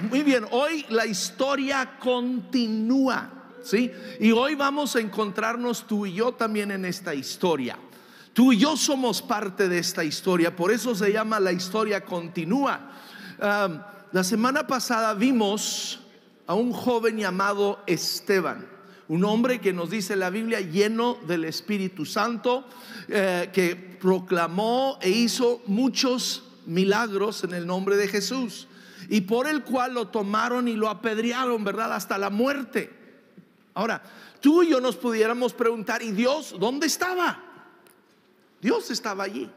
Muy bien, hoy la historia continúa, ¿sí? Y hoy vamos a encontrarnos tú y yo también en esta historia. Tú y yo somos parte de esta historia, por eso se llama la historia continúa. La semana pasada vimos a un joven llamado Esteban, un hombre que nos dice la Biblia lleno del Espíritu Santo, que proclamó e hizo muchos milagros en el nombre de Jesús, y por el cual lo tomaron y lo apedrearon, ¿verdad? Hasta la muerte. Ahora, tú y yo nos pudiéramos preguntar, ¿y Dios dónde estaba? Dios estaba allí,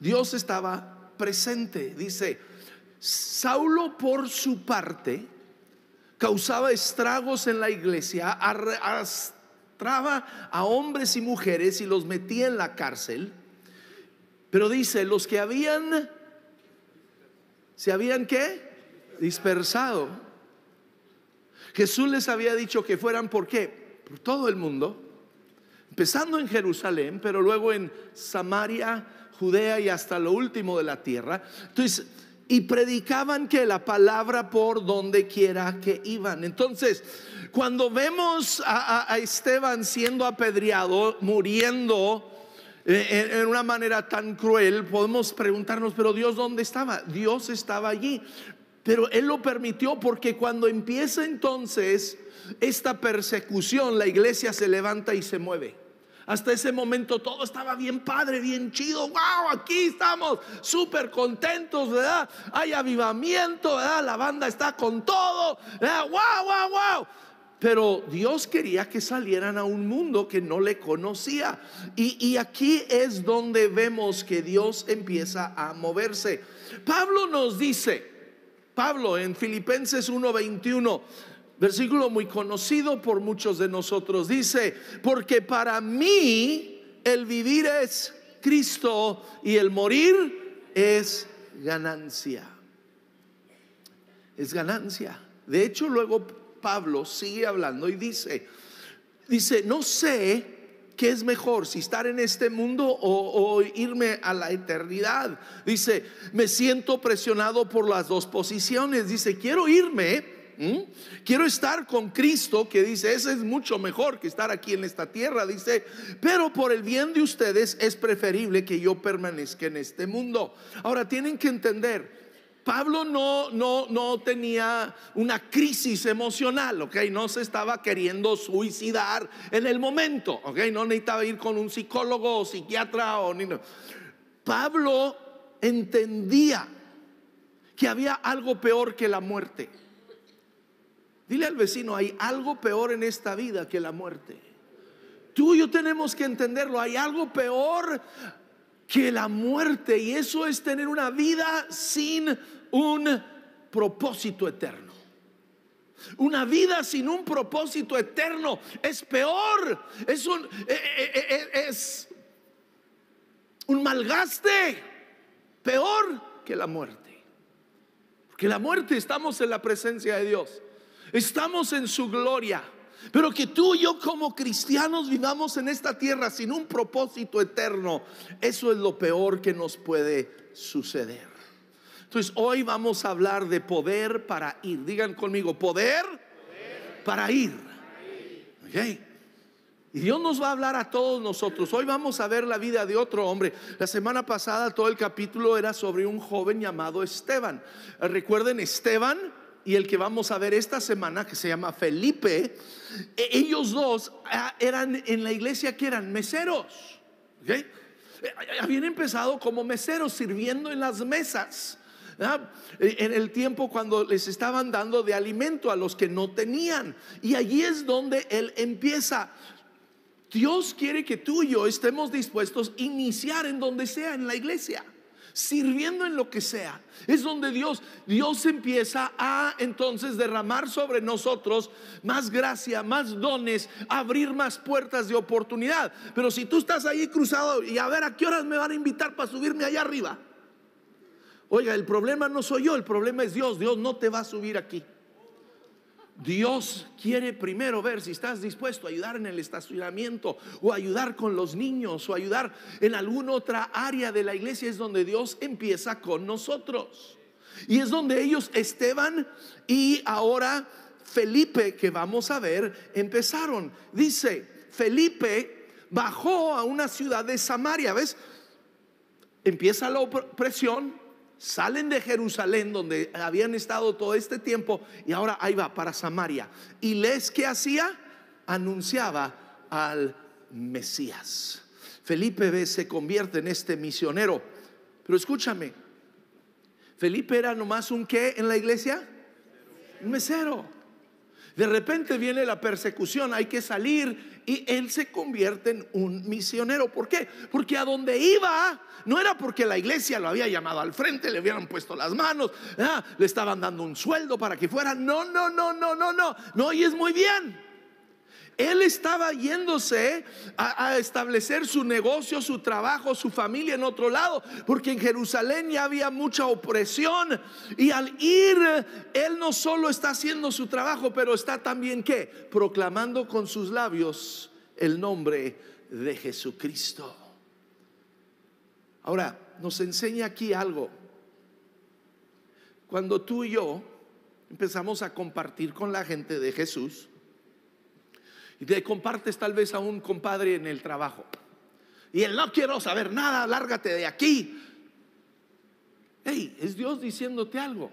Dios estaba presente. Dice, Saulo por su parte causaba estragos en la iglesia, arrastraba a hombres y mujeres y los metía en la cárcel. Pero dice, los que se habían ¿qué? Dispersado. Jesús les había dicho que fueran ¿por qué? Por todo el mundo, empezando en Jerusalén, pero luego en Samaria, Judea y hasta lo último de la tierra. Entonces, y predicaban que la palabra por donde quiera que iban. Entonces, cuando vemos a Esteban siendo apedreado, muriendo en una manera tan cruel, podemos preguntarnos, pero Dios ¿dónde estaba? Dios estaba allí, pero Él lo permitió, porque cuando empieza entonces esta persecución, la iglesia se levanta y se mueve. Hasta ese momento todo estaba bien padre, bien chido. Wow, aquí estamos súper contentos, ¿verdad? Hay avivamiento, ¿verdad? La banda está con todo, ¿verdad? Wow, wow, wow. Pero Dios quería que salieran a un mundo que no le conocía. Y aquí es donde vemos que Dios empieza a moverse. Pablo nos dice, Pablo en Filipenses 1:21, versículo muy conocido por muchos de nosotros, dice, porque para mí el vivir es Cristo y el morir es ganancia. Es ganancia. De hecho, luego Pablo sigue hablando y dice, no sé qué es mejor, si estar en este mundo o irme a la eternidad. Dice, me siento presionado por las dos posiciones. Dice, quiero irme. Quiero estar con Cristo, que dice, ese es mucho mejor que estar aquí en esta tierra, dice, pero por el bien de ustedes es preferible que yo permanezca en este mundo. Ahora tienen que entender, Pablo no tenía una crisis emocional, ok, no se estaba queriendo suicidar en el momento, ok, no necesitaba ir con un psicólogo o psiquiatra o no. Pablo entendía que había algo peor que la muerte. Dile al vecino, hay algo peor en esta vida que la muerte. Tú y yo tenemos que entenderlo, hay algo peor que la muerte, y eso es tener una vida sin un propósito eterno. Una vida sin un propósito eterno es peor, es un malgaste peor que la muerte. Porque la muerte, estamos en la presencia de Dios, estamos en su gloria, pero que tú y yo como cristianos vivamos en esta tierra sin un propósito eterno, eso es lo peor que nos puede suceder. Entonces hoy vamos a hablar de poder para ir. Digan conmigo, poder para ir. Okay. Y Dios nos va a hablar a todos nosotros. Hoy vamos a ver la vida de otro hombre. La semana pasada todo el capítulo era sobre un joven llamado Esteban. Recuerden, Esteban y el que vamos a ver esta semana, que se llama Felipe, ellos dos eran en la iglesia que eran meseros, ¿okay? Habían empezado como meseros sirviendo en las mesas, ¿verdad? En el tiempo cuando les estaban dando de alimento a los que no tenían. Y allí es donde él empieza. Dios quiere que tú y yo estemos dispuestos a iniciar en donde sea en la iglesia, sirviendo en lo que sea. Es donde Dios empieza a entonces derramar sobre nosotros más gracia, más dones, abrir más puertas de oportunidad. Pero si tú estás ahí cruzado y a ver a qué horas me van a invitar para subirme allá arriba, oiga, el problema no soy yo, el problema es Dios. Dios no te va a subir aquí. Dios quiere primero ver si estás dispuesto a ayudar en el estacionamiento, o ayudar con los niños, o ayudar en alguna otra área de la iglesia. Es donde Dios empieza con nosotros. Y es donde ellos, Esteban y ahora Felipe, que vamos a ver, empezaron. Dice, Felipe bajó a una ciudad de Samaria. ¿Ves? Empieza la opresión. Salen de Jerusalén, donde habían estado todo este tiempo, y ahora ahí va para Samaria. Y les, ¿qué hacía? Anunciaba al Mesías. Felipe se convierte en este misionero. Pero escúchame, Felipe era nomás un ¿qué en la iglesia? Un mesero. De repente viene la persecución, hay que salir, y él se convierte en un misionero. ¿Por qué? Porque a donde iba no era porque la iglesia lo había llamado al frente, le hubieran puesto las manos, le estaban dando un sueldo para que fuera. No, y es muy bien. Él estaba yéndose a establecer su negocio, su trabajo, su familia en otro lado, porque en Jerusalén ya había mucha opresión. Y al ir, él no solo está haciendo su trabajo, pero está también ¿qué? Proclamando con sus labios el nombre de Jesucristo. Ahora, nos enseña aquí algo. Cuando tú y yo empezamos a compartir con la gente de Jesús, y te compartes tal vez a un compadre en el trabajo, y él no quiero saber nada, lárgate de aquí. Hey, es Dios diciéndote algo.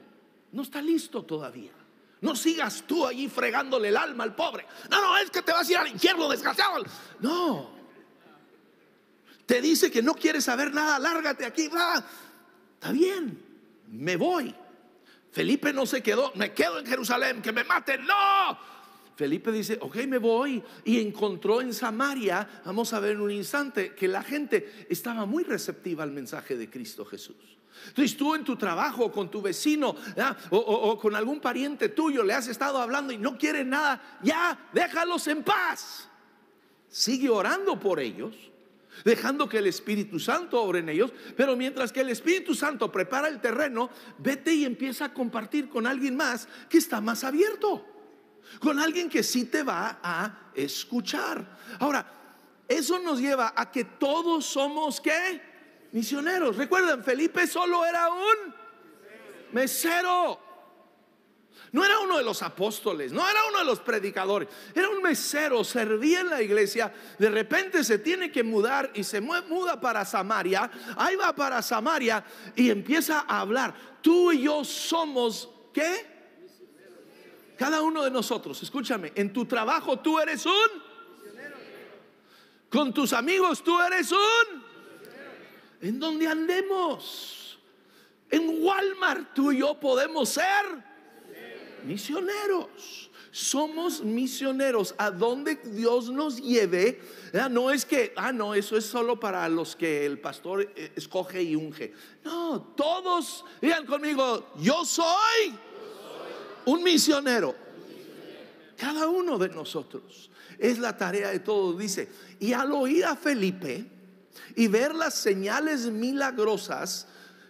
No está listo todavía. No sigas tú allí fregándole el alma al pobre. No, es que te vas a ir al infierno, desgraciado. No. Te dice que no quieres saber nada, lárgate aquí. Está bien, me voy. Felipe no se quedó, me quedo en Jerusalén, que me maten. No. Felipe dice, ok, me voy. Y encontró en Samaria, vamos a ver en un instante, que la gente estaba muy receptiva al mensaje de Cristo Jesús. Entonces tú en tu trabajo, con tu vecino, o con algún pariente tuyo, le has estado hablando y no quiere nada, ya déjalos en paz. Sigue orando por ellos, dejando que el Espíritu Santo obre en ellos. Pero mientras que el Espíritu Santo prepara el terreno, vete y empieza a compartir con alguien más que está más abierto, con alguien que sí te va a escuchar. Ahora, eso nos lleva a que todos somos ¿qué? Misioneros. Recuerden, Felipe solo era un mesero. No era uno de los apóstoles, no era uno de los predicadores, era un mesero. Servía en la iglesia, de repente se tiene que mudar y se muda para Samaria. Ahí va para Samaria y empieza a hablar. Tú y yo somos ¿qué? Cada uno de nosotros, escúchame, en tu trabajo tú eres un misionero. Con tus amigos tú eres un misionero. En donde andemos, en Walmart tú y yo podemos ser misioneros. Somos misioneros. A donde Dios nos lleve, no es que, no, eso es solo para los que el pastor escoge y unge. No, todos, digan conmigo, yo soy un misionero. Cada uno de nosotros. Es la tarea de todos. Dice, y al oír a Felipe y ver las señales milagrosas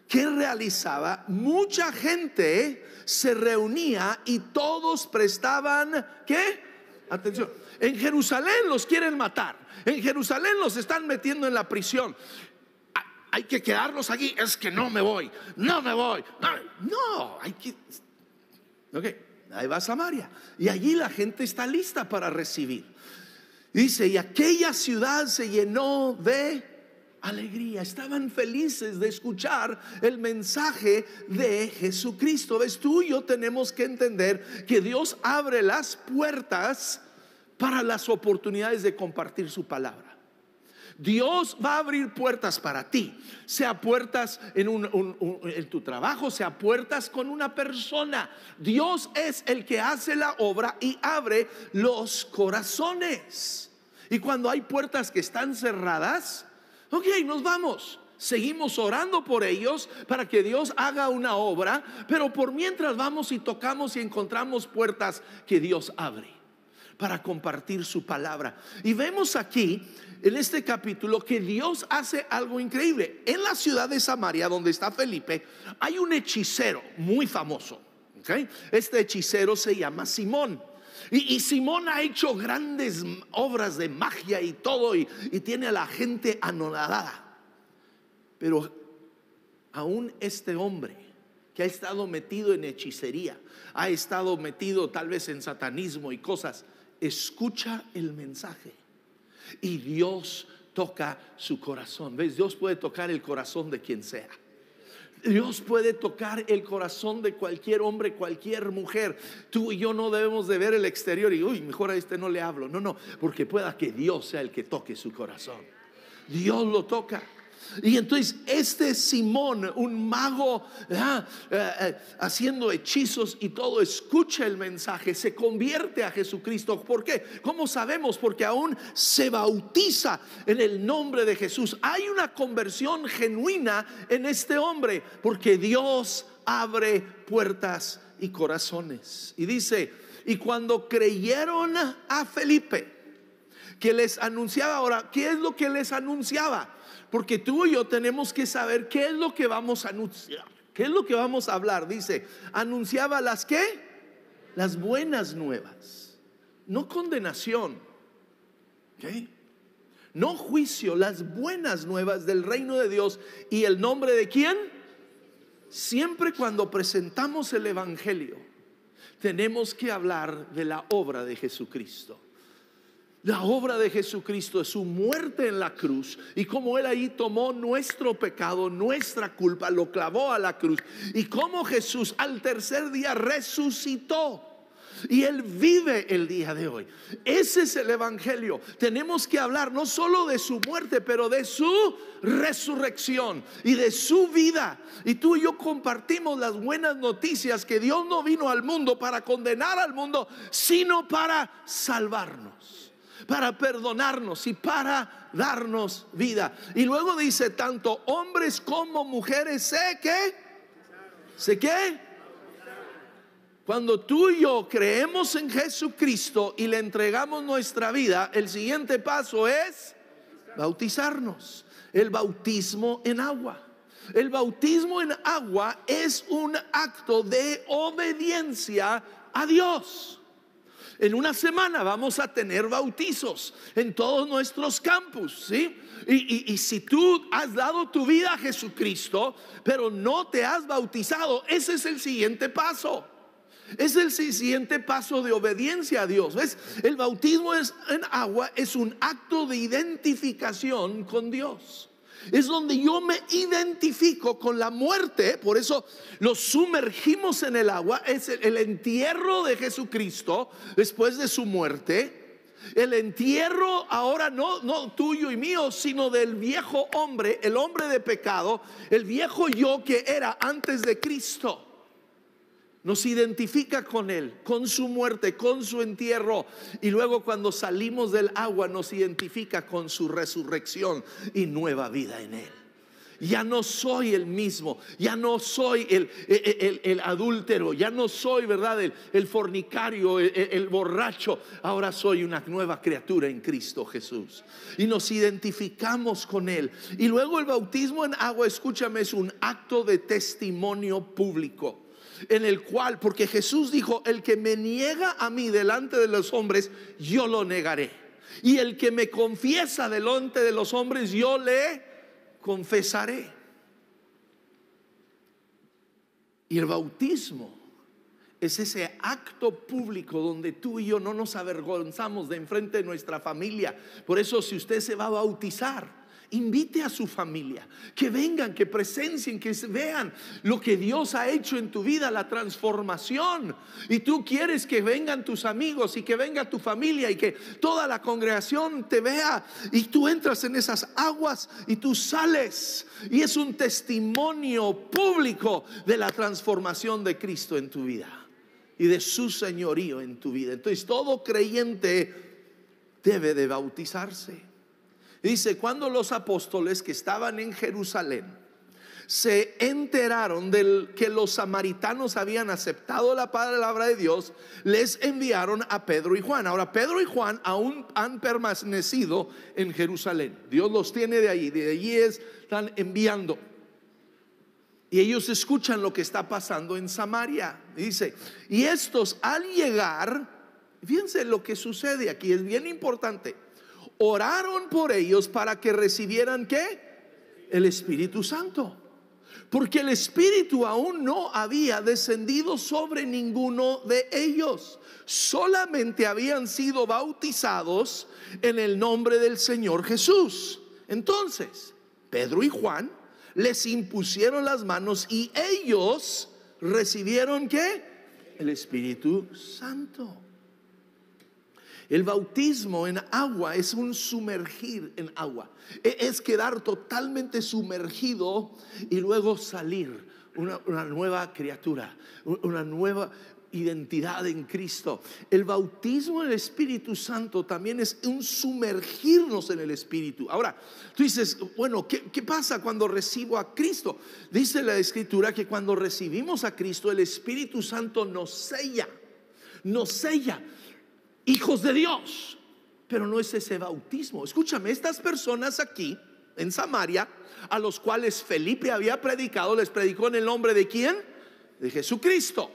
que realizaba, mucha gente se reunía y todos prestaban ¿qué? Atención. En Jerusalén los quieren matar, en Jerusalén los están metiendo en la prisión, hay que quedarnos aquí. Es que no me voy, no me voy. No, hay que... Ok, ahí va Samaria. Y allí la gente está lista para recibir. Dice, y aquella ciudad se llenó de alegría. Estaban felices de escuchar el mensaje de Jesucristo. Ves, tú y yo tenemos que entender que Dios abre las puertas para las oportunidades de compartir su palabra. Dios va a abrir puertas para ti, sea puertas en tu trabajo, sea puertas con una persona. Dios es el que hace la obra y abre los corazones. Y cuando hay puertas que están cerradas, ok, nos vamos. Seguimos orando por ellos para que Dios haga una obra, pero por mientras vamos y tocamos y encontramos puertas que Dios abre para compartir su palabra. Y vemos aquí en este capítulo que Dios hace algo increíble. En la ciudad de Samaria, donde está Felipe, hay un hechicero muy famoso, ¿okay? Este hechicero se llama Simón. Y Simón ha hecho grandes obras de magia y todo, y tiene a la gente anonadada. Pero aún este hombre que ha estado metido en hechicería, ha estado metido tal vez en satanismo y cosas, escucha el mensaje y Dios toca su corazón. ¿Ves? Dios puede tocar el corazón de quien sea. Dios puede tocar el corazón de cualquier hombre, cualquier mujer. Tú y yo no debemos de ver el exterior y mejor a este no le hablo. No, no, porque pueda que Dios sea el que toque su corazón. Dios lo toca. Y entonces este Simón, un mago haciendo hechizos y todo, escucha el mensaje, se convierte a Jesucristo. ¿Por qué? ¿Cómo sabemos? Porque aún se bautiza en el nombre de Jesús. Hay una conversión genuina en este hombre, porque Dios abre puertas y corazones. Y dice, y cuando creyeron a Felipe, que les anunciaba. Ahora, ¿qué es lo que les anunciaba? Porque tú y yo tenemos que saber qué es lo que vamos a anunciar, qué es lo que vamos a hablar. Dice, anunciaba las ¿qué? Las buenas nuevas, no condenación, ¿okay? No juicio, las buenas nuevas del reino de Dios. ¿Y el nombre de quién? Siempre cuando presentamos el evangelio tenemos que hablar de la obra de Jesucristo. La obra de Jesucristo es su muerte en la cruz, y como Él ahí tomó nuestro pecado, nuestra culpa, lo clavó a la cruz, y como Jesús al tercer día resucitó y Él vive el día de hoy. Ese es el evangelio. Tenemos que hablar no solo de su muerte, pero de su resurrección y de su vida. Y tú y yo compartimos las buenas noticias, que Dios no vino al mundo para condenar al mundo, sino para salvarnos, para perdonarnos y para darnos vida. Y luego dice, tanto hombres como mujeres cuando tú y yo creemos en Jesucristo y le entregamos nuestra vida, el siguiente paso es bautizarnos. El bautismo en agua. El bautismo en agua es un acto de obediencia a Dios. En una semana vamos a tener bautizos en todos nuestros campus, ¿sí? Y si tú has dado tu vida a Jesucristo, pero no te has bautizado, ese es el siguiente paso. Es el siguiente paso de obediencia a Dios. ¿Ves? El bautismo en agua es un acto de identificación con Dios. Es donde yo me identifico con la muerte. Por eso los sumergimos en el agua. Es el entierro de Jesucristo después de su muerte. El entierro ahora no tuyo y mío, sino del viejo hombre, el hombre de pecado, el viejo yo que era antes de Cristo. Nos identifica con Él, con su muerte, con su entierro. Y luego cuando salimos del agua nos identifica con su resurrección y nueva vida en Él. Ya no soy el mismo, ya no soy el adúltero, ya no soy, ¿verdad?, el fornicario, el borracho. Ahora soy una nueva criatura en Cristo Jesús y nos identificamos con Él. Y luego el bautismo en agua, escúchame, es un acto de testimonio público, en el cual, porque Jesús dijo, el que me niega a mí delante de los hombres, yo lo negaré, y el que me confiesa delante de los hombres, yo le confesaré. Y el bautismo es ese acto público donde tú y yo no nos avergonzamos de enfrente de nuestra familia. Por eso, si usted se va a bautizar, invite a su familia, que vengan, que presencien, que vean lo que Dios ha hecho en tu vida, la transformación. Y tú quieres que vengan tus amigos y que venga tu familia y que toda la congregación te vea, y tú entras en esas aguas y tú sales, y es un testimonio público de la transformación de Cristo en tu vida y de su señorío en tu vida. Entonces todo creyente debe de bautizarse. Dice, cuando los apóstoles que estaban en Jerusalén se enteraron del que los samaritanos habían aceptado la palabra de Dios, les enviaron a Pedro y Juan. Ahora, Pedro y Juan aún han permanecido en Jerusalén. Dios los tiene de ahí, están enviando. Y ellos escuchan lo que está pasando en Samaria. Dice, y estos al llegar, Fíjense lo que sucede aquí, es bien importante. Oraron por ellos para que recibieran ¿qué? El Espíritu Santo. Porque el Espíritu aún no había descendido sobre ninguno de ellos. Solamente habían sido bautizados en el nombre del Señor Jesús. Entonces, Pedro y Juan les impusieron las manos y ellos recibieron ¿qué? El Espíritu Santo. El bautismo en agua es un sumergir en agua. Es quedar totalmente sumergido y luego salir una nueva criatura, una nueva identidad en Cristo. El bautismo en el Espíritu Santo también es un sumergirnos en el Espíritu. Ahora, tú dices, bueno, ¿qué pasa cuando recibo a Cristo? Dice la Escritura que cuando recibimos a Cristo, el Espíritu Santo nos sella, hijos de Dios. Pero no es ese bautismo. Escúchame, estas personas aquí en Samaria, a los cuales Felipe había predicado, les predicó en el nombre de ¿quién? De Jesucristo.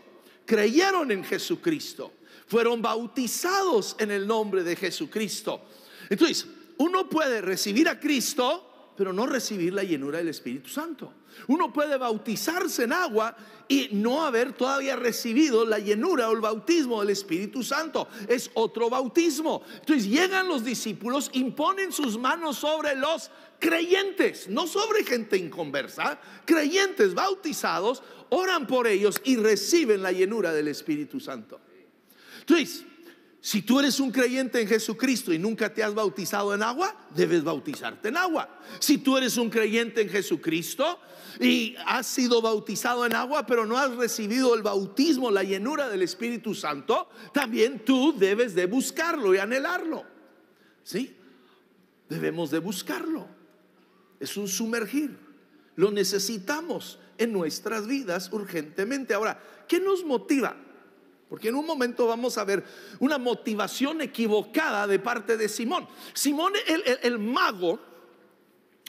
Creyeron en Jesucristo, fueron bautizados en el nombre de Jesucristo. Entonces, uno puede recibir a Cristo, pero no recibir la llenura del Espíritu Santo. Uno puede bautizarse en agua y no haber todavía recibido la llenura o el bautismo del Espíritu Santo. Es otro bautismo. Entonces llegan los discípulos, imponen sus manos sobre los creyentes, no sobre gente inconversa, creyentes bautizados, oran por ellos y reciben la llenura del Espíritu Santo. Entonces, si tú eres un creyente en Jesucristo y nunca te has bautizado en agua, debes bautizarte en agua. Si tú eres un creyente en Jesucristo y has sido bautizado en agua, pero no has recibido el bautismo, la llenura del Espíritu Santo, también tú debes de buscarlo y anhelarlo. ¿Sí? Debemos de buscarlo. Es un sumergir. Lo necesitamos en nuestras vidas urgentemente. Ahora, ¿qué nos motiva? Porque en un momento vamos a ver una motivación equivocada de parte de Simón. Simón, el mago,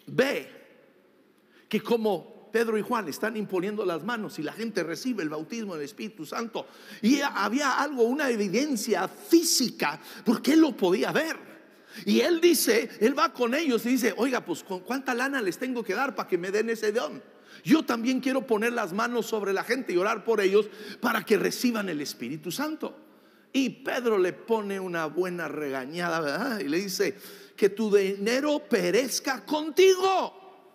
ve que como Pedro y Juan están imponiendo las manos y la gente recibe el bautismo del Espíritu Santo, y había algo, una evidencia física, porque él lo podía ver. Y él dice, él va con ellos y dice, oiga, pues ¿con cuánta lana les tengo que dar para que me den ese don? Yo también quiero poner las manos sobre la gente y orar por ellos para que reciban el Espíritu Santo. Y Pedro le pone una buena regañada, ¿verdad? Y le dice, que tu dinero perezca contigo.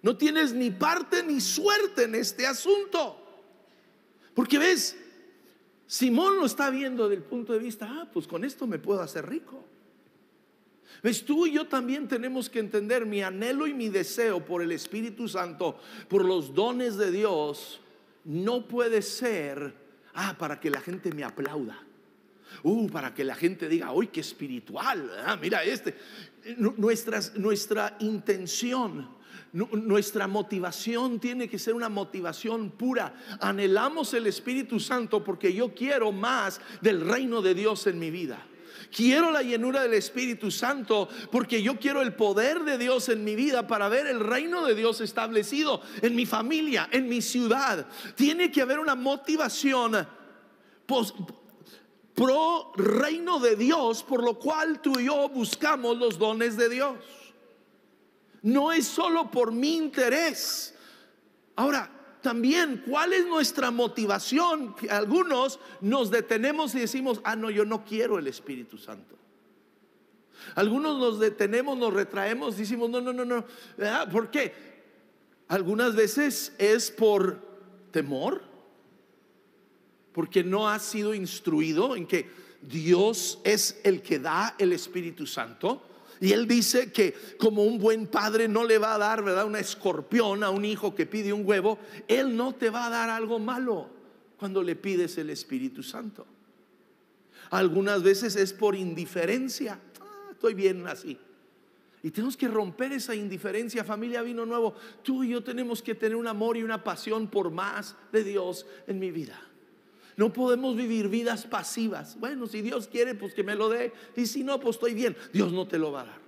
No tienes ni parte ni suerte en este asunto. Porque ves, Simón lo está viendo desde el punto de vista, pues con esto me puedo hacer rico. Ves, tú y yo también tenemos que entender mi anhelo y mi deseo por el Espíritu Santo, por los dones de Dios. No puede ser, para que la gente me aplauda, para que la gente diga, uy, qué espiritual, mira este. Nuestra intención, nuestra motivación tiene que ser una motivación pura. Anhelamos el Espíritu Santo porque yo quiero más del reino de Dios en mi vida. Quiero la llenura del Espíritu Santo porque yo quiero el poder de Dios en mi vida para ver el reino de Dios establecido en mi familia, en mi ciudad. Tiene que haber una motivación pro reino de Dios, por lo cual tú y yo buscamos los dones de Dios. No es solo por mi interés. Ahora, también, ¿cuál es nuestra motivación? Algunos nos detenemos y decimos, no, yo no quiero el Espíritu Santo. Algunos nos detenemos, nos retraemos, decimos, no. ¿Por qué? Algunas veces es por temor, porque no has sido instruido en que Dios es el que da el Espíritu Santo. Y él dice que como un buen padre no le va a dar, ¿verdad?, una escorpión a un hijo que pide un huevo. Él no te va a dar algo malo cuando le pides el Espíritu Santo. Algunas veces es por indiferencia. Estoy bien así. Y tenemos que romper esa indiferencia. Familia Vino Nuevo, tú y yo tenemos que tener un amor y una pasión por más de Dios en mi vida. No podemos vivir vidas pasivas. Bueno, si Dios quiere, pues que me lo dé. Y si no, pues estoy bien. Dios no te lo va a dar.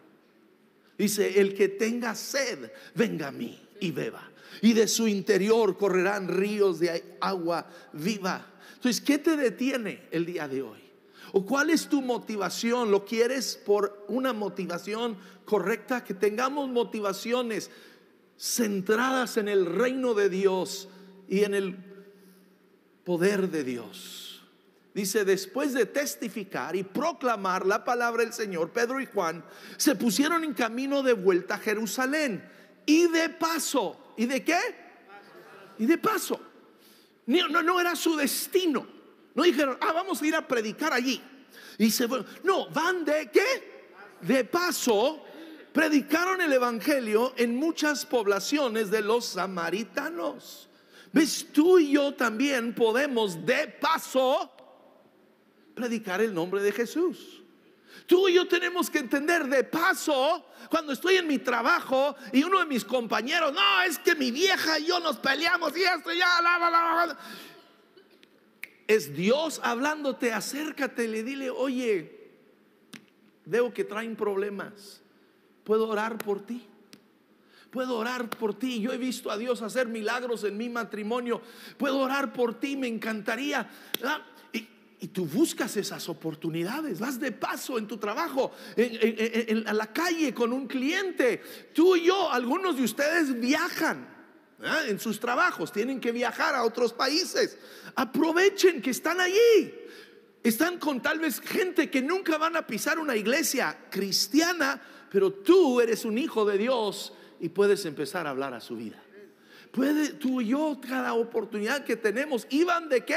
Dice, el que tenga sed, venga a mí y beba. Y de su interior correrán ríos de agua viva. Entonces, ¿qué te detiene el día de hoy? ¿O cuál es tu motivación? ¿Lo quieres por una motivación correcta? Que tengamos motivaciones centradas en el reino de Dios y en el poder de Dios. Dice: después de testificar y proclamar la palabra del Señor, Pedro y Juan se pusieron en camino de vuelta a Jerusalén. Y de paso, ¿y de qué? Y de paso. No era su destino. No dijeron: ah, vamos a ir a predicar allí. Y se fueron. No, van de qué? De paso. Predicaron el evangelio en muchas poblaciones de los samaritanos. ¿Ves? Tú y yo también podemos de paso predicar el nombre de Jesús. Tú y yo tenemos que entender de paso, cuando estoy en mi trabajo y uno de mis compañeros: no, es que mi vieja y yo nos peleamos y esto ya, la. Es Dios hablándote. Acércate y le dile: oye, veo que traen problemas. ¿Puedo orar por ti? Puedo orar por ti. Yo he visto a Dios hacer milagros en mi matrimonio. Puedo orar por ti, me encantaría. Y tú buscas esas oportunidades. Vas de paso en tu trabajo, a la calle con un cliente. Tú y yo, algunos de ustedes viajan, ¿verdad? En sus trabajos tienen que viajar a otros países. Aprovechen que están allí. Están con tal vez gente que nunca van a pisar una iglesia cristiana, pero tú eres un hijo de Dios y puedes empezar a hablar a su vida. Tú y yo, cada oportunidad que tenemos, iban de qué?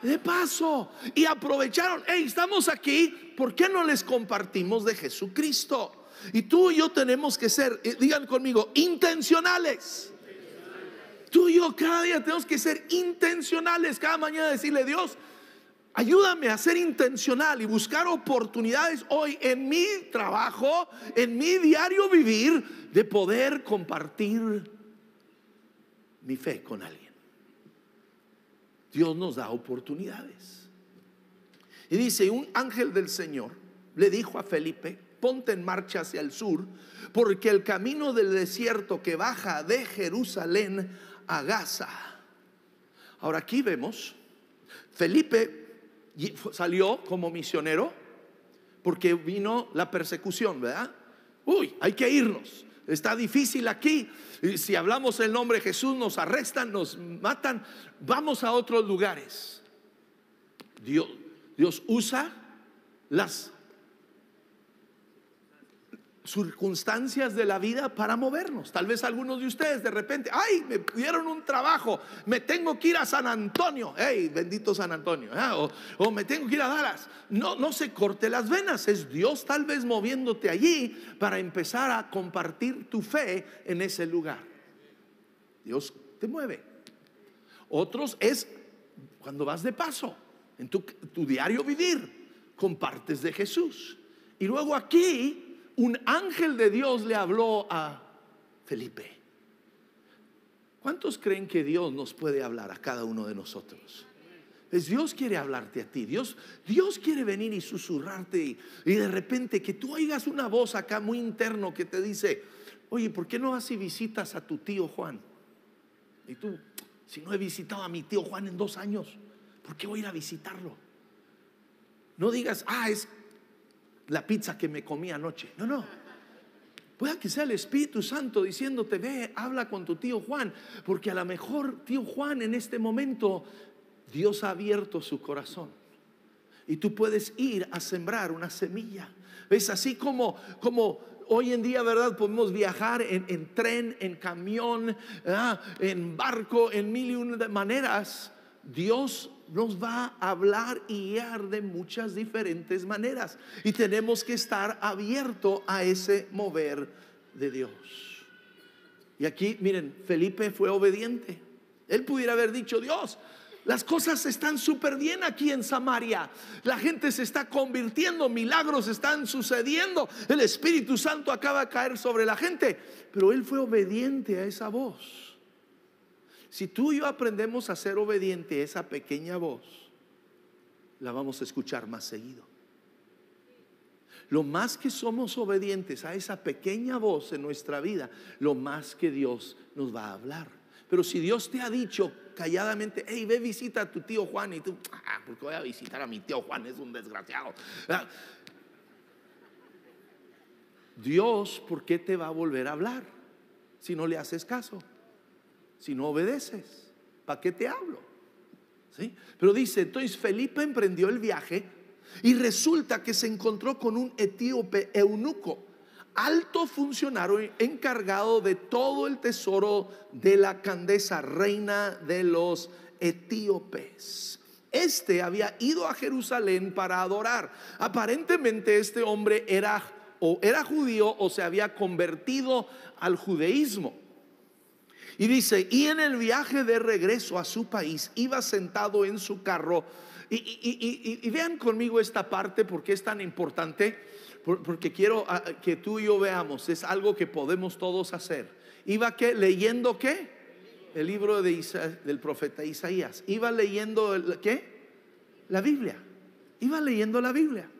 De paso. Y aprovecharon: hey, estamos aquí, ¿por qué no les compartimos de Jesucristo? Y tú y yo tenemos que ser, digan conmigo, intencionales. Tú y yo cada día tenemos que ser intencionales. Cada mañana decirle: Dios, ayúdame a ser intencional y buscar oportunidades hoy en mi trabajo, en mi diario vivir, de poder compartir mi fe con alguien. Dios nos da oportunidades. Y dice: un ángel del Señor le dijo a Felipe: ponte en marcha hacia el sur, porque el camino del desierto que baja de Jerusalén a Gaza. Ahora, aquí vemos, Felipe salió como misionero porque vino la persecución, ¿verdad? Uy, hay que irnos, está difícil aquí. Si hablamos el nombre de Jesús nos arrestan, nos matan, vamos a otros lugares. Dios usa las circunstancias de la vida para movernos. Tal vez algunos de ustedes de repente: ay, me dieron un trabajo, me tengo que ir a San Antonio. Hey, bendito San Antonio. O me tengo que ir a Dallas. No se corte las venas. Es Dios tal vez moviéndote allí para empezar a compartir tu fe en ese lugar. Dios te mueve. Otros es cuando vas de paso en tu diario vivir, compartes de Jesús. Y luego aquí un ángel de Dios le habló a Felipe. ¿Cuántos creen que Dios nos puede hablar a cada uno de nosotros? Pues Dios quiere hablarte a ti. Dios quiere venir y susurrarte y de repente que tú oigas una voz acá muy interno que te dice: oye, ¿por qué no vas y visitas a tu tío Juan? Y tú: si no he visitado a mi tío Juan en 2 años, ¿por qué voy a ir a visitarlo? No digas: ah, es la pizza que me comí anoche. No. Pueda que sea el Espíritu Santo diciéndote: ve, habla con tu tío Juan, porque a lo mejor tío Juan en este momento Dios ha abierto su corazón y tú puedes ir a sembrar una semilla. ¿Ves? Así como hoy en día, ¿verdad? Podemos viajar en tren, en camión, ¿verdad? En barco, en mil y una maneras. Dios nos va a hablar y guiar de muchas diferentes maneras, y tenemos que estar abierto a ese mover de Dios. Y aquí miren, Felipe fue obediente. Él pudiera haber dicho: Dios, las cosas están súper bien aquí en Samaria, la gente se está convirtiendo, milagros están sucediendo, el Espíritu Santo acaba de caer sobre la gente. Pero él fue obediente a esa voz. Si tú y yo aprendemos a ser obedientes a esa pequeña voz, la vamos a escuchar más seguido. Lo más que somos obedientes a esa pequeña voz en nuestra vida, lo más que Dios nos va a hablar. Pero si Dios te ha dicho calladamente, hey, ve visita a tu tío Juan, y tú, porque voy a visitar a mi tío Juan, es un desgraciado. Dios, ¿por qué te va a volver a hablar si no le haces caso? Si no obedeces, ¿para qué te hablo? ¿Sí? Pero dice, entonces Felipe emprendió el viaje y resulta que se encontró con un etíope eunuco, alto funcionario encargado de todo el tesoro de la Candesa, reina de los etíopes. Este había ido a Jerusalén para adorar. Aparentemente este hombre era judío o se había convertido al judaísmo. Y dice, y en el viaje de regreso a su país iba sentado en su carro. Y vean conmigo esta parte porque es tan importante, porque quiero que tú y yo veamos, es algo que podemos todos hacer. Iba leyendo ¿qué? El libro del profeta Isaías. Iba leyendo la Biblia. Iba leyendo la Biblia.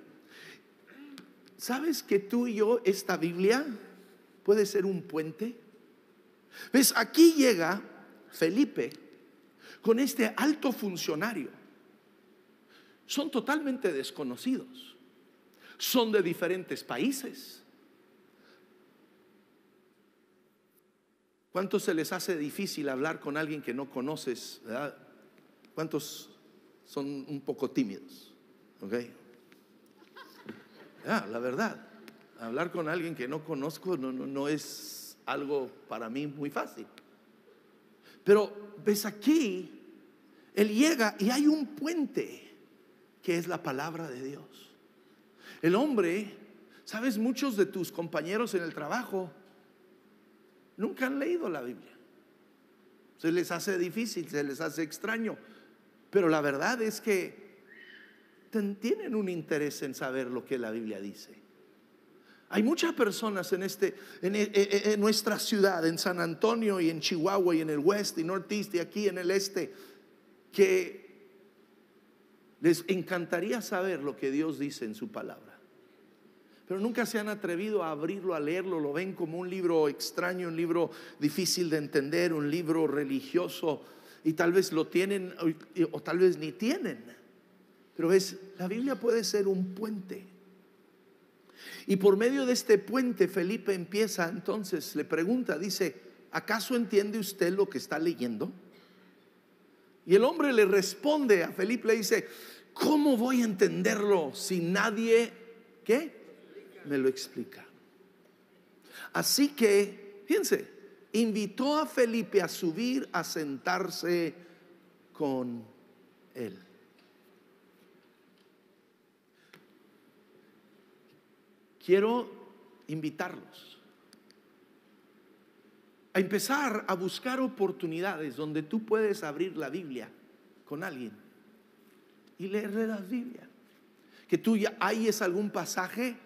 ¿Sabes que tú y yo, esta Biblia puede ser un puente? ¿Ves? Aquí llega Felipe con este alto funcionario. Son totalmente desconocidos. Son de diferentes países. ¿Cuántos se les hace difícil hablar con alguien que no conoces, verdad? ¿Cuántos son un poco tímidos? ¿Ok? La verdad, hablar con alguien que no conozco no es algo para mí muy fácil. Pero ves aquí, él llega y hay un puente que es la palabra de Dios. El hombre, sabes, muchos de tus compañeros en el trabajo nunca han leído la Biblia. Se les hace difícil, se les hace extraño, pero la verdad es que tienen un interés en saber lo que la Biblia dice. Hay muchas personas en nuestra ciudad, en San Antonio y en Chihuahua y en el oeste y noreste y aquí en el este, que les encantaría saber lo que Dios dice en su palabra, pero nunca se han atrevido a abrirlo, a leerlo. Lo ven como un libro extraño, un libro difícil de entender, un libro religioso, y tal vez lo tienen o tal vez ni tienen. Pero ves, la Biblia puede ser un puente. Y por medio de este puente Felipe empieza, entonces le pregunta, dice, ¿acaso entiende usted lo que está leyendo? Y el hombre le responde a Felipe, le dice, ¿cómo voy a entenderlo si nadie me lo explica? Así que, fíjense, invitó a Felipe a subir, a sentarse con él. Quiero invitarlos a empezar a buscar oportunidades donde tú puedes abrir la Biblia con alguien y leerle la Biblia. Que tú ya halles algún pasaje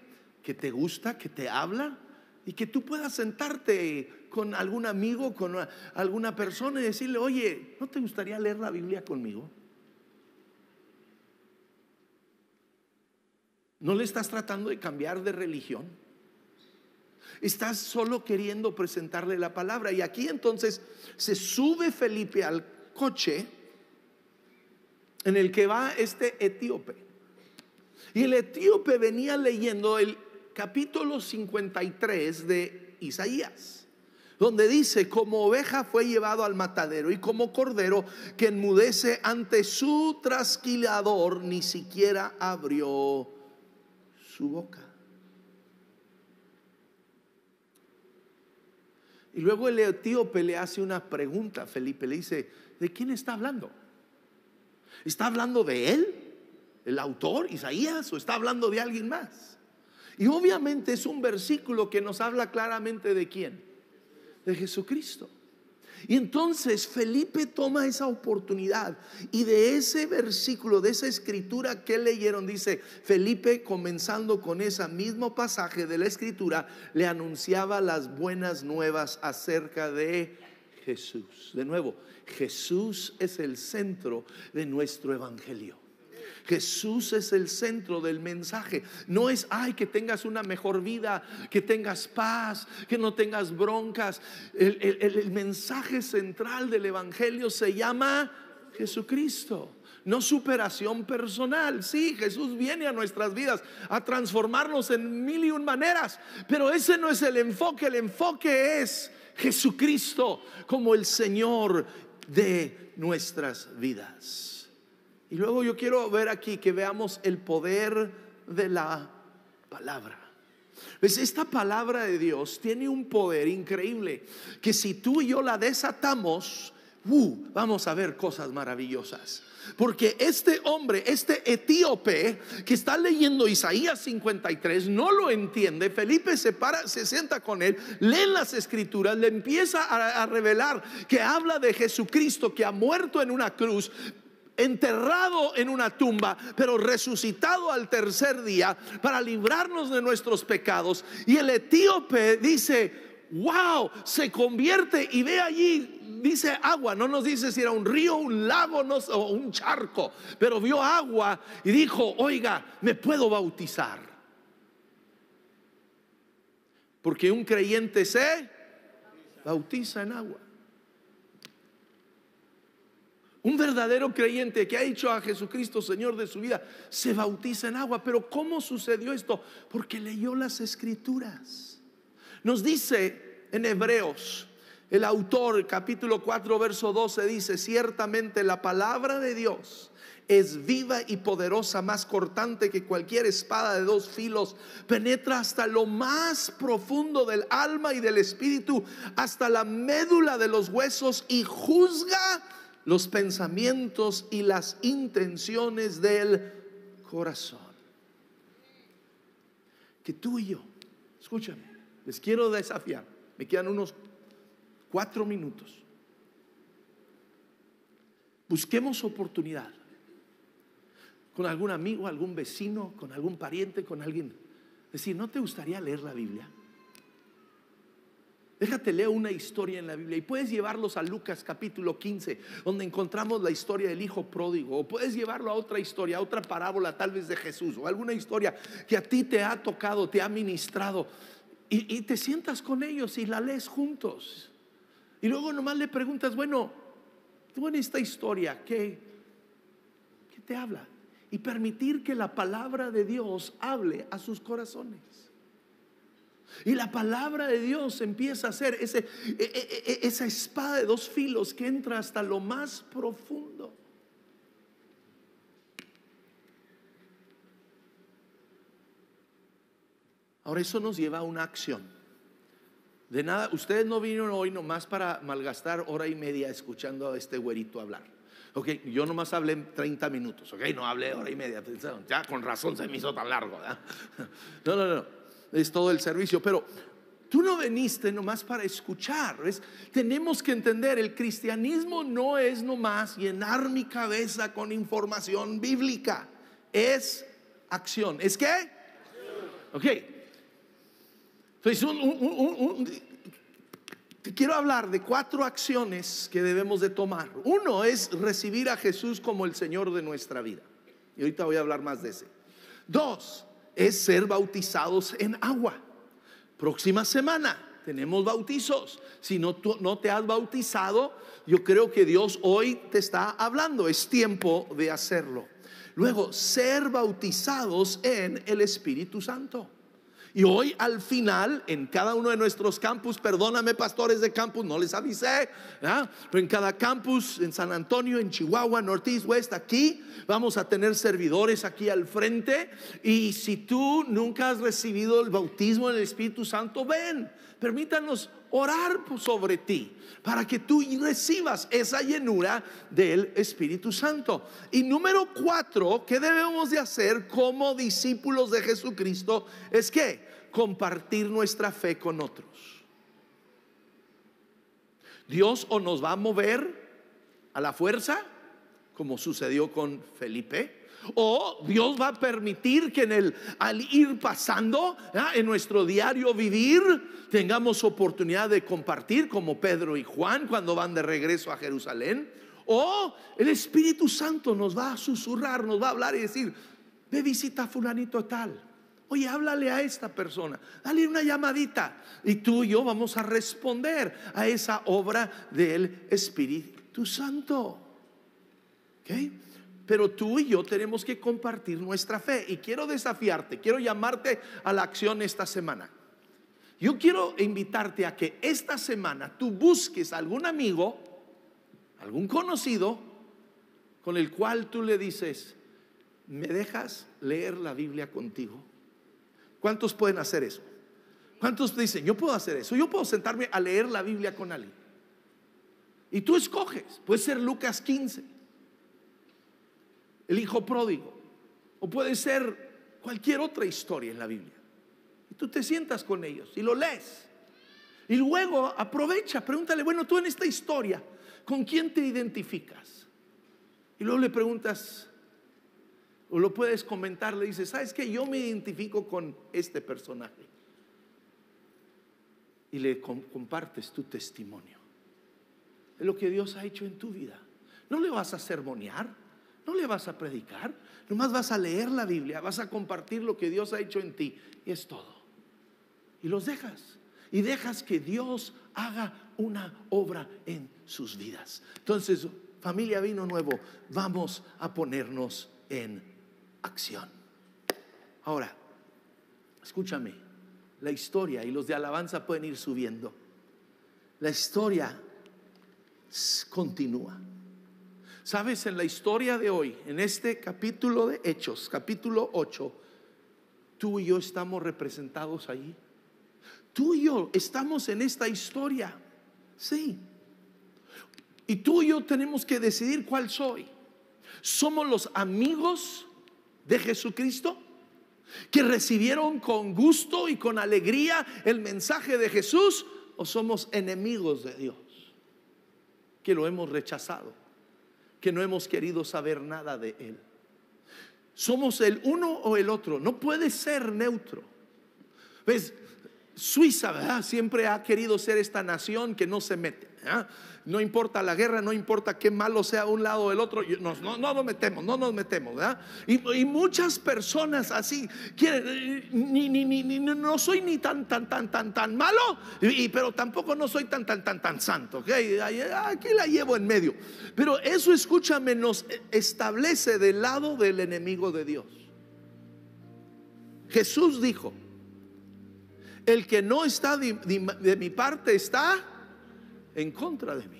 que te gusta, que te habla, y que tú puedas sentarte con algún amigo, con alguna persona, y decirle, oye, ¿no te gustaría leer la Biblia conmigo? No le estás tratando de cambiar de religión. Estás solo queriendo presentarle la palabra. Y aquí entonces se sube Felipe al coche en el que va este etíope. Y el etíope venía leyendo el capítulo 53 de Isaías, donde dice, como oveja fue llevado al matadero, y como cordero que enmudece ante su trasquilador, ni siquiera abrió su boca. Y luego el etíope le hace una pregunta a Felipe, le dice, ¿de quién está hablando? ¿Está hablando de él, el autor, Isaías, o está hablando de alguien más? Y obviamente es un versículo que nos habla claramente de quién, de Jesucristo. Y entonces Felipe toma esa oportunidad, y de ese versículo, de esa escritura que leyeron, dice Felipe, comenzando con ese mismo pasaje de la escritura, le anunciaba las buenas nuevas acerca de Jesús. De nuevo, Jesús es el centro de nuestro evangelio. Jesús es el centro del mensaje. No es, ay, que tengas una mejor vida, que tengas paz, que no tengas broncas. El mensaje central del evangelio se llama Jesucristo. No superación personal. Sí, Jesús viene a nuestras vidas a transformarnos en mil y un maneras, pero ese no es el enfoque. El enfoque es Jesucristo como el Señor de nuestras vidas. Y luego yo quiero ver aquí que veamos el poder de la palabra. ¿Ves? Esta palabra de Dios tiene un poder increíble, que si tú y yo la desatamos, vamos a ver cosas maravillosas. Porque este hombre, este etíope que está leyendo Isaías 53, no lo entiende. Felipe se para, se sienta con él, lee las escrituras, le empieza a revelar que habla de Jesucristo, que ha muerto en una cruz, enterrado en una tumba, pero resucitado al tercer día para librarnos de nuestros pecados. Y el etíope dice, wow, se convierte y ve allí, dice agua, no nos dice si era un río, un lago, no, o un charco, pero vio agua y dijo, oiga, me puedo bautizar. Porque un creyente se bautiza en agua. Un verdadero creyente que ha hecho a Jesucristo Señor de su vida se bautiza en agua. Pero ¿cómo sucedió esto? Porque leyó las escrituras. Nos dice en Hebreos, el autor, capítulo 4, verso 12, dice, ciertamente la palabra de Dios es viva y poderosa, más cortante que cualquier espada de dos filos, penetra hasta lo más profundo del alma y del espíritu, hasta la médula de los huesos, y juzga los pensamientos y las intenciones del corazón. Que tú y yo, escúchame, les quiero desafiar, me quedan unos 4 minutos. Busquemos oportunidad con algún amigo, algún vecino, con algún pariente, con alguien. Decir, ¿no te gustaría leer la Biblia? Déjate leer una historia en la Biblia, y puedes llevarlos a Lucas capítulo 15, donde encontramos la historia del hijo pródigo, o puedes llevarlo a otra historia, a otra parábola tal vez de Jesús, o alguna historia que a ti te ha tocado, te ha ministrado. Y te sientas con ellos y la lees juntos. Y luego nomás le preguntas, bueno, tú en esta historia, ¿qué te habla? Y permitir que la palabra de Dios hable a sus corazones. Y la palabra de Dios empieza a ser esa espada de dos filos que entra hasta lo más profundo. Ahora, eso nos lleva a una acción. De nada, ustedes no vinieron hoy nomás para malgastar hora y media escuchando a este güerito hablar. Ok, yo nomás hablé 30 minutos, ok, no hablé hora y media. Ya con razón se me hizo tan largo, ¿verdad? No, es todo el servicio, pero tú no viniste nomás para escuchar, ¿ves? Tenemos que entender, el cristianismo no es nomás llenar mi cabeza con información bíblica, es acción. ¿Es qué? Ok. Entonces, te quiero hablar de 4 acciones que debemos de tomar. Uno es recibir a Jesús como el Señor de nuestra vida. Y ahorita voy a hablar más de ese. 2 es ser bautizados en agua. Próxima semana tenemos bautizos. Si no te has bautizado, yo creo que Dios hoy te está hablando. Es tiempo de hacerlo. Luego, ser bautizados en el Espíritu Santo. Y hoy al final, en cada uno de nuestros campus, perdóname pastores de campus, no les avisé, ¿verdad? Pero en cada campus, en San Antonio, en Chihuahua, Northeast, West, aquí vamos a tener servidores aquí al frente. Y si tú nunca has recibido el bautismo en el Espíritu Santo, ven, permítanos orar sobre ti para que tú recibas esa llenura del Espíritu Santo. Y número 4, que debemos de hacer como discípulos de Jesucristo, es que compartir nuestra fe con otros. Dios o nos va a mover a la fuerza, como sucedió con Felipe, o Dios va a permitir que al ir pasando, en nuestro diario vivir, tengamos oportunidad de compartir, como Pedro y Juan cuando van de regreso a Jerusalén. O el Espíritu Santo nos va a susurrar, nos va a hablar y decir: ve, visita a fulanito tal, oye, háblale a esta persona, dale una llamadita. Y tú y yo vamos a responder a esa obra del Espíritu Santo. ¿Ok? Pero tú y yo tenemos que compartir nuestra fe. Y quiero desafiarte, quiero llamarte a la acción esta semana. Yo quiero invitarte a que esta semana tú busques a algún amigo, algún conocido, con el cual tú le dices: ¿me dejas leer la Biblia contigo? ¿Cuántos pueden hacer eso? ¿Cuántos dicen: yo puedo hacer eso, yo puedo sentarme a leer la Biblia con alguien? Y tú escoges, puede ser Lucas 15, el hijo pródigo, o puede ser cualquier otra historia en la Biblia. Y tú te sientas con ellos y lo lees. Y luego aprovecha, pregúntale: bueno, tú en esta historia, ¿con quién te identificas? Y luego le preguntas, o lo puedes comentar, le dices: ¿sabes qué? Yo me identifico con este personaje. Y le compartes tu testimonio. Es lo que Dios ha hecho en tu vida. No le vas a sermonear, no le vas a predicar, nomás vas a leer la Biblia, vas a compartir lo que Dios ha hecho en ti, y es todo. Y los dejas, y dejas que Dios haga una obra en sus vidas. Entonces, familia Vino Nuevo, vamos a ponernos en acción. Ahora, escúchame, la historia, y los de alabanza pueden ir subiendo, la historia continúa. Sabes, en la historia de hoy, en este capítulo de Hechos, capítulo 8, tú y yo estamos representados allí. Tú y yo estamos en esta historia, sí. Y tú y yo tenemos que decidir cuál soy. ¿Somos los amigos de Jesucristo que recibieron con gusto y con alegría el mensaje de Jesús, o somos enemigos de Dios que lo hemos rechazado, que no hemos querido saber nada de Él? Somos el uno o el otro, no puede ser neutro. ¿Ves? Suiza, ¿verdad?, siempre ha querido ser esta nación que no se mete, ¿verdad? No importa la guerra, no importa qué malo sea un lado o el otro, no nos metemos, ¿verdad? Y muchas personas así quieren, no soy ni tan malo, pero tampoco no soy tan santo, ¿okay? Aquí la llevo en medio. Pero eso, escúchame, nos establece del lado del enemigo de Dios. Jesús dijo: el que no está de mi parte está en contra de mí.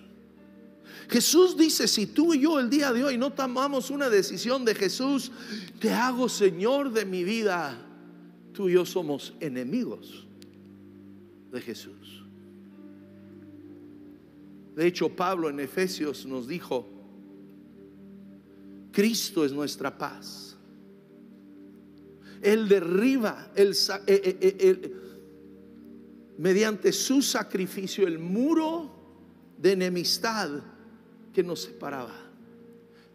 Jesús dice: si tú y yo el día de hoy no tomamos una decisión de Jesús, te hago Señor de mi vida, tú y yo somos enemigos de Jesús. De hecho, Pablo en Efesios nos dijo: Cristo es nuestra paz. Él derriba mediante su sacrificio el muro de enemistad que nos separaba.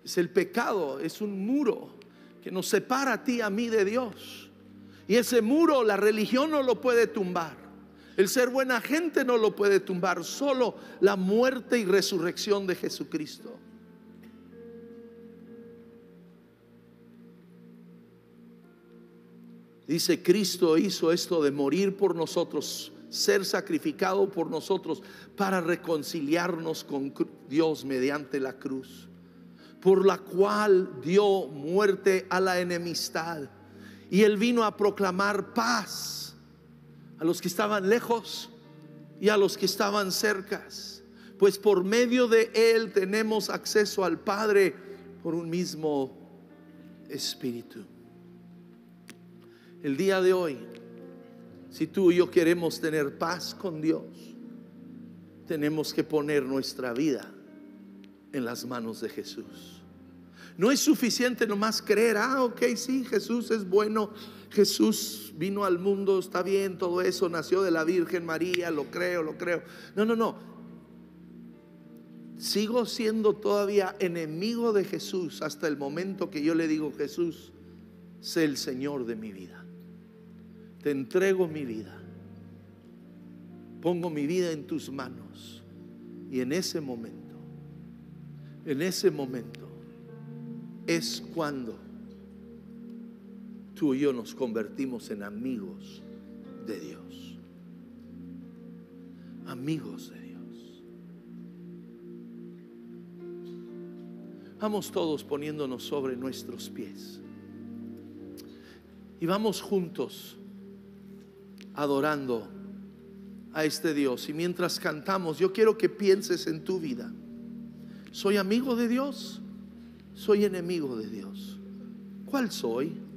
Es el pecado, es un muro que nos separa a ti y a mí de Dios. Y ese muro la religión no lo puede tumbar, el ser buena gente no lo puede tumbar, solo la muerte y resurrección de Jesucristo. Dice: Cristo hizo esto de morir por nosotros, ser sacrificado por nosotros, para reconciliarnos con Dios mediante la cruz, por la cual dio muerte a la enemistad. Y Él vino a proclamar paz a los que estaban lejos y a los que estaban cercas, pues por medio de Él tenemos acceso al Padre por un mismo Espíritu. El día de hoy, si tú y yo queremos tener paz con Dios, tenemos que poner nuestra vida en las manos de Jesús. No es suficiente nomás creer: ah, ok, sí, Jesús es bueno, Jesús vino al mundo, está bien, todo eso, nació de la Virgen María, lo creo. No. Sigo siendo todavía enemigo de Jesús hasta el momento que yo le digo: Jesús, sé el Señor de mi vida. Te entrego mi vida, pongo mi vida en tus manos. Y en ese momento En ese momento es cuando tú y yo nos convertimos en amigos de Dios. Amigos de Dios. Vamos todos poniéndonos sobre nuestros pies. Y vamos juntos adorando a este Dios. Y mientras cantamos, yo quiero que pienses en tu vida. ¿Soy amigo de Dios? ¿Soy enemigo de Dios? ¿Cuál soy?